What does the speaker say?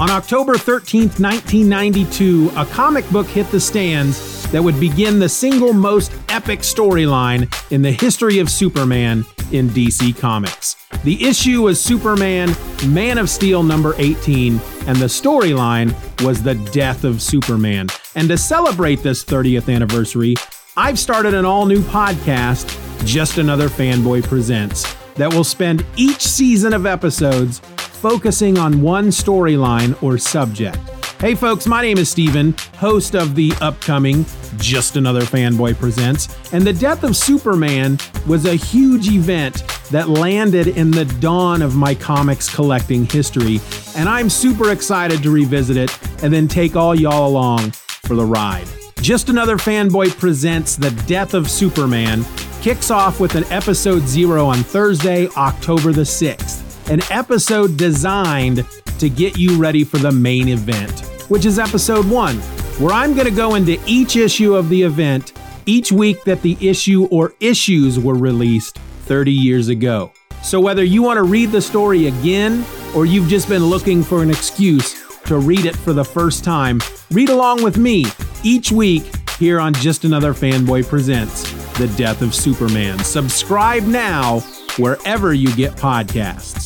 On October 13th, 1992, a comic book hit the stands that would begin the single most epic storyline in the history of Superman in DC Comics. The issue was Superman, Man of Steel number 18, and the storyline was the death of Superman. And to celebrate this 30th anniversary, I've started an all-new podcast, Just Another Fanboy Presents, that will spend each season of episodes focusing on one storyline or subject. Hey folks, my name is Steeven, host of the upcoming Just Another Fanboy Presents, and the death of Superman was a huge event that landed in the dawn of my comics collecting history, and I'm super excited to revisit it and then take all y'all along for the ride. Just Another Fanboy Presents The Death of Superman kicks off with an episode 0 on Thursday, October the 6th, an episode designed to get you ready for the main event, which is episode 1, where I'm going to go into each issue of the event each week that the issue or issues were released 30 years ago. So whether you want to read the story again or you've just been looking for an excuse to read it for the first time, read along with me each week here on Just Another Fanboy Presents The Death of Superman. Subscribe now wherever you get podcasts.